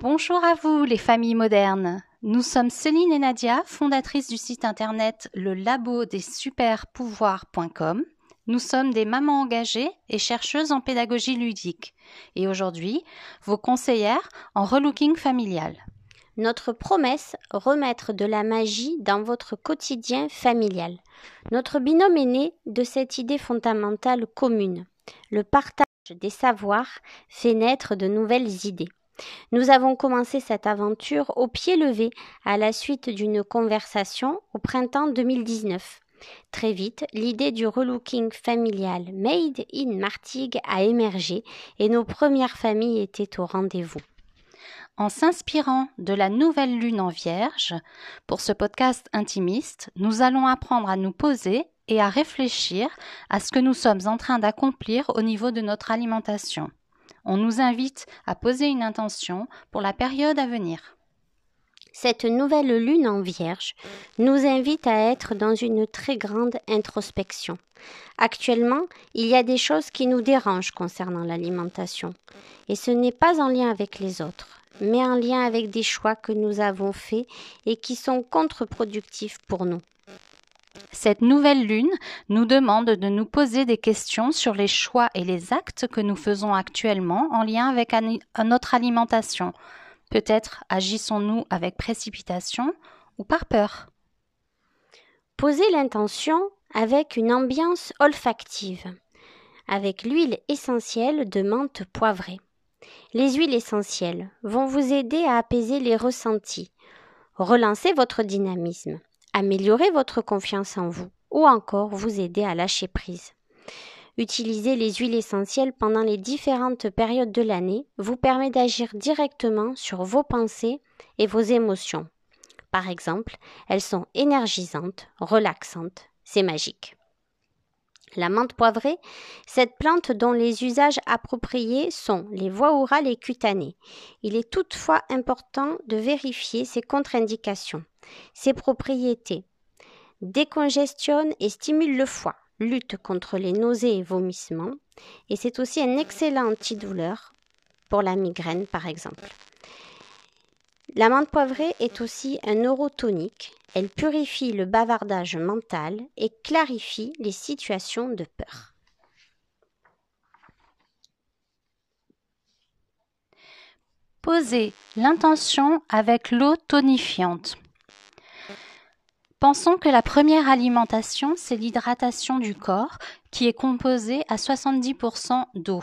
Bonjour à vous les familles modernes. Nous sommes Céline et Nadia, fondatrices du site internet le labo des super pouvoirs.com. Nous sommes des mamans engagées et chercheuses en pédagogie ludique. Et aujourd'hui, vos conseillères en relooking familial. Notre promesse, remettre de la magie dans votre quotidien familial. Notre binôme est né de cette idée fondamentale commune. Le partage des savoirs fait naître de nouvelles idées. Nous avons commencé cette aventure au pied levé à la suite d'une conversation au printemps 2019. Très vite, l'idée du relooking familial Made in Martigues a émergé et nos premières familles étaient au rendez-vous. En s'inspirant de la nouvelle lune en Vierge, pour ce podcast intimiste, nous allons apprendre à nous poser et à réfléchir à ce que nous sommes en train d'accomplir au niveau de notre alimentation. On nous invite à poser une intention pour la période à venir. Cette nouvelle lune en Vierge nous invite à être dans une très grande introspection. Actuellement, il y a des choses qui nous dérangent concernant l'alimentation. Et ce n'est pas en lien avec les autres, mais en lien avec des choix que nous avons faits et qui sont contre-productifs pour nous. Cette nouvelle lune nous demande de nous poser des questions sur les choix et les actes que nous faisons actuellement en lien avec notre alimentation. Peut-être agissons-nous avec précipitation ou par peur. Posez l'intention avec une ambiance olfactive, avec l'huile essentielle de menthe poivrée. Les huiles essentielles vont vous aider à apaiser les ressentis, relancer votre dynamisme, améliorer votre confiance en vous ou encore vous aider à lâcher prise. Utiliser les huiles essentielles pendant les différentes périodes de l'année vous permet d'agir directement sur vos pensées et vos émotions. Par exemple, elles sont énergisantes, relaxantes, c'est magique. La menthe poivrée, cette plante dont les usages appropriés sont les voies orales et cutanées. Il est toutefois important de vérifier ses contre-indications. Ses propriétés décongestionnent et stimulent le foie, lutte contre les nausées et vomissements, et c'est aussi un excellent antidouleur pour la migraine par exemple. La menthe poivrée est aussi un neurotonique, elle purifie le bavardage mental et clarifie les situations de peur. Posez l'intention avec l'eau tonifiante. Pensons que la première alimentation, c'est l'hydratation du corps qui est composée à 70% d'eau.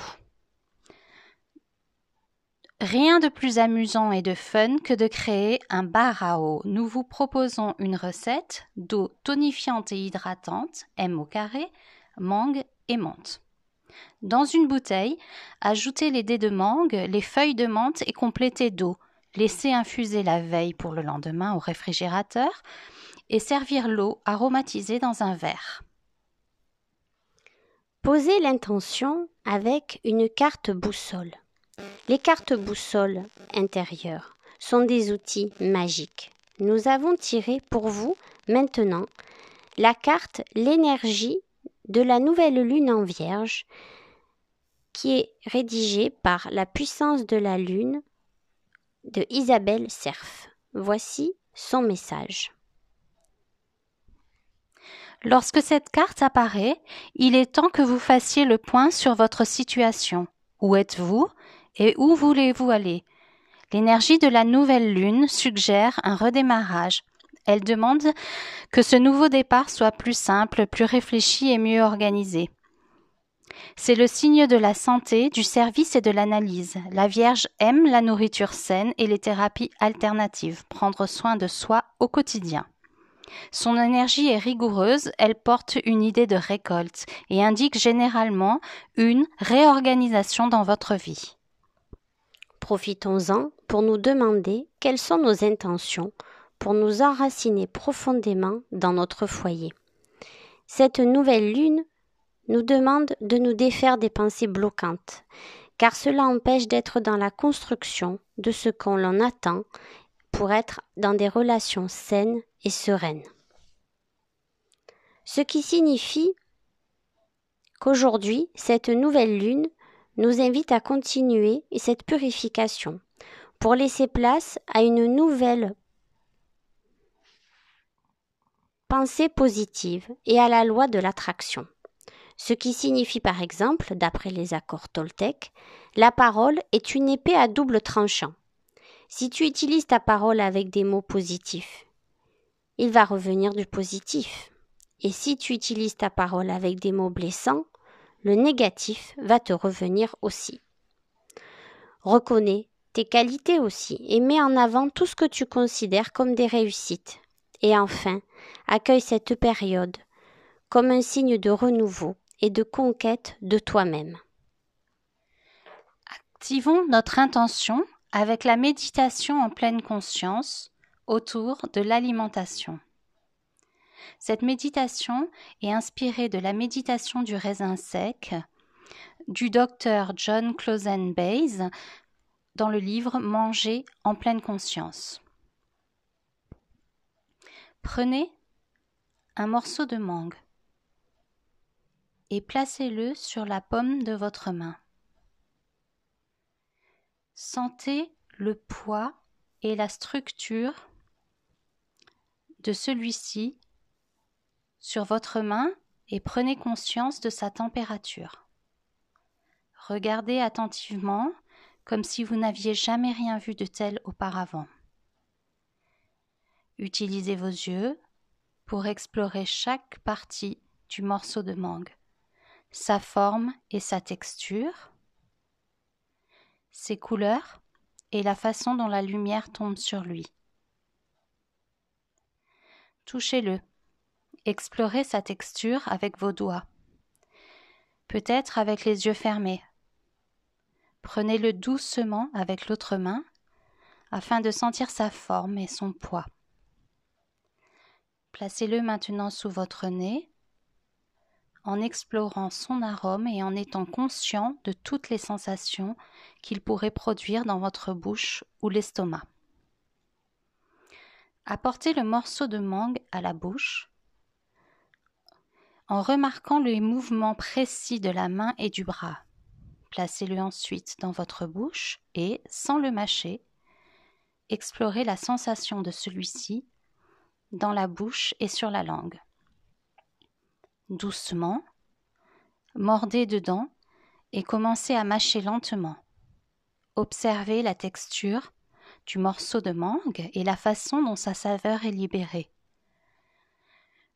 Rien de plus amusant et de fun que de créer un bar à eau. Nous vous proposons une recette d'eau tonifiante et hydratante, M au carré, mangue et menthe. Dans une bouteille, ajoutez les dés de mangue, les feuilles de menthe et complétez d'eau. Laissez infuser la veille pour le lendemain au réfrigérateur et servir l'eau aromatisée dans un verre. Posez l'intention avec une carte boussole. Les cartes boussole intérieures sont des outils magiques. Nous avons tiré pour vous maintenant la carte l'énergie de la nouvelle lune en Vierge qui est rédigée par la puissance de la lune de Isabelle Cerf. Voici son message. Lorsque cette carte apparaît, il est temps que vous fassiez le point sur votre situation. Où êtes-vous et où voulez-vous aller? L'énergie de la nouvelle lune suggère un redémarrage. Elle demande que ce nouveau départ soit plus simple, plus réfléchi et mieux organisé. C'est le signe de la santé, du service et de l'analyse. La Vierge aime la nourriture saine et les thérapies alternatives, prendre soin de soi au quotidien. Son énergie est rigoureuse, elle porte une idée de récolte et indique généralement une réorganisation dans votre vie. Profitons-en pour nous demander quelles sont nos intentions pour nous enraciner profondément dans notre foyer. Cette nouvelle lune nous demande de nous défaire des pensées bloquantes, car cela empêche d'être dans la construction de ce qu'on l'on attend pour être dans des relations saines et sereines. Ce qui signifie qu'aujourd'hui, cette nouvelle lune nous invite à continuer cette purification pour laisser place à une nouvelle pensée positive et à la loi de l'attraction. Ce qui signifie par exemple, d'après les accords Toltec, la parole est une épée à double tranchant. Si tu utilises ta parole avec des mots positifs, il va revenir du positif. Et si tu utilises ta parole avec des mots blessants, le négatif va te revenir aussi. Reconnais tes qualités aussi et mets en avant tout ce que tu considères comme des réussites. Et enfin, accueille cette période comme un signe de renouveau et de conquête de toi-même. Activons notre intention avec la méditation en pleine conscience autour de l'alimentation. Cette méditation est inspirée de la méditation du raisin sec du docteur John Clozen Bays dans le livre « Manger en pleine conscience ». Prenez un morceau de mangue et placez-le sur la paume de votre main. Sentez le poids et la structure de celui-ci sur votre main et prenez conscience de sa température. Regardez attentivement comme si vous n'aviez jamais rien vu de tel auparavant. Utilisez vos yeux pour explorer chaque partie du morceau de mangue, sa forme et sa texture, ses couleurs et la façon dont la lumière tombe sur lui. Touchez-le. Explorez sa texture avec vos doigts, peut-être avec les yeux fermés. Prenez-le doucement avec l'autre main afin de sentir sa forme et son poids. Placez-le maintenant sous votre nez en explorant son arôme et en étant conscient de toutes les sensations qu'il pourrait produire dans votre bouche ou l'estomac. Apportez le morceau de mangue à la bouche en remarquant les mouvements précis de la main et du bras. Placez-le ensuite dans votre bouche et, sans le mâcher, explorez la sensation de celui-ci dans la bouche et sur la langue. Doucement, mordez dedans et commencez à mâcher lentement. Observez la texture du morceau de mangue et la façon dont sa saveur est libérée.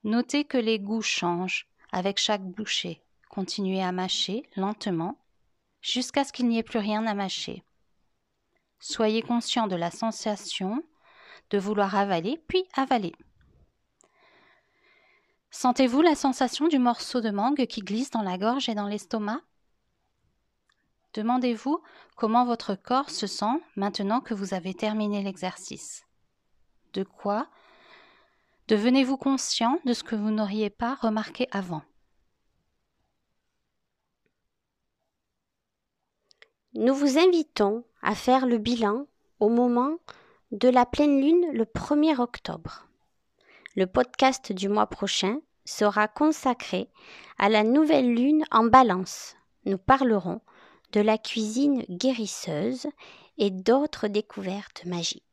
Notez que les goûts changent avec chaque bouchée. Continuez à mâcher lentement jusqu'à ce qu'il n'y ait plus rien à mâcher. Soyez conscient de la sensation de vouloir avaler puis avaler. Sentez-vous la sensation du morceau de mangue qui glisse dans la gorge et dans l'estomac? Demandez-vous comment votre corps se sent maintenant que vous avez terminé l'exercice. De quoi devenez-vous conscient de ce que vous n'auriez pas remarqué avant? Nous vous invitons à faire le bilan au moment de la pleine lune le 1er octobre. Le podcast du mois prochain sera consacré à la nouvelle lune en Balance. Nous parlerons de la cuisine guérisseuse et d'autres découvertes magiques.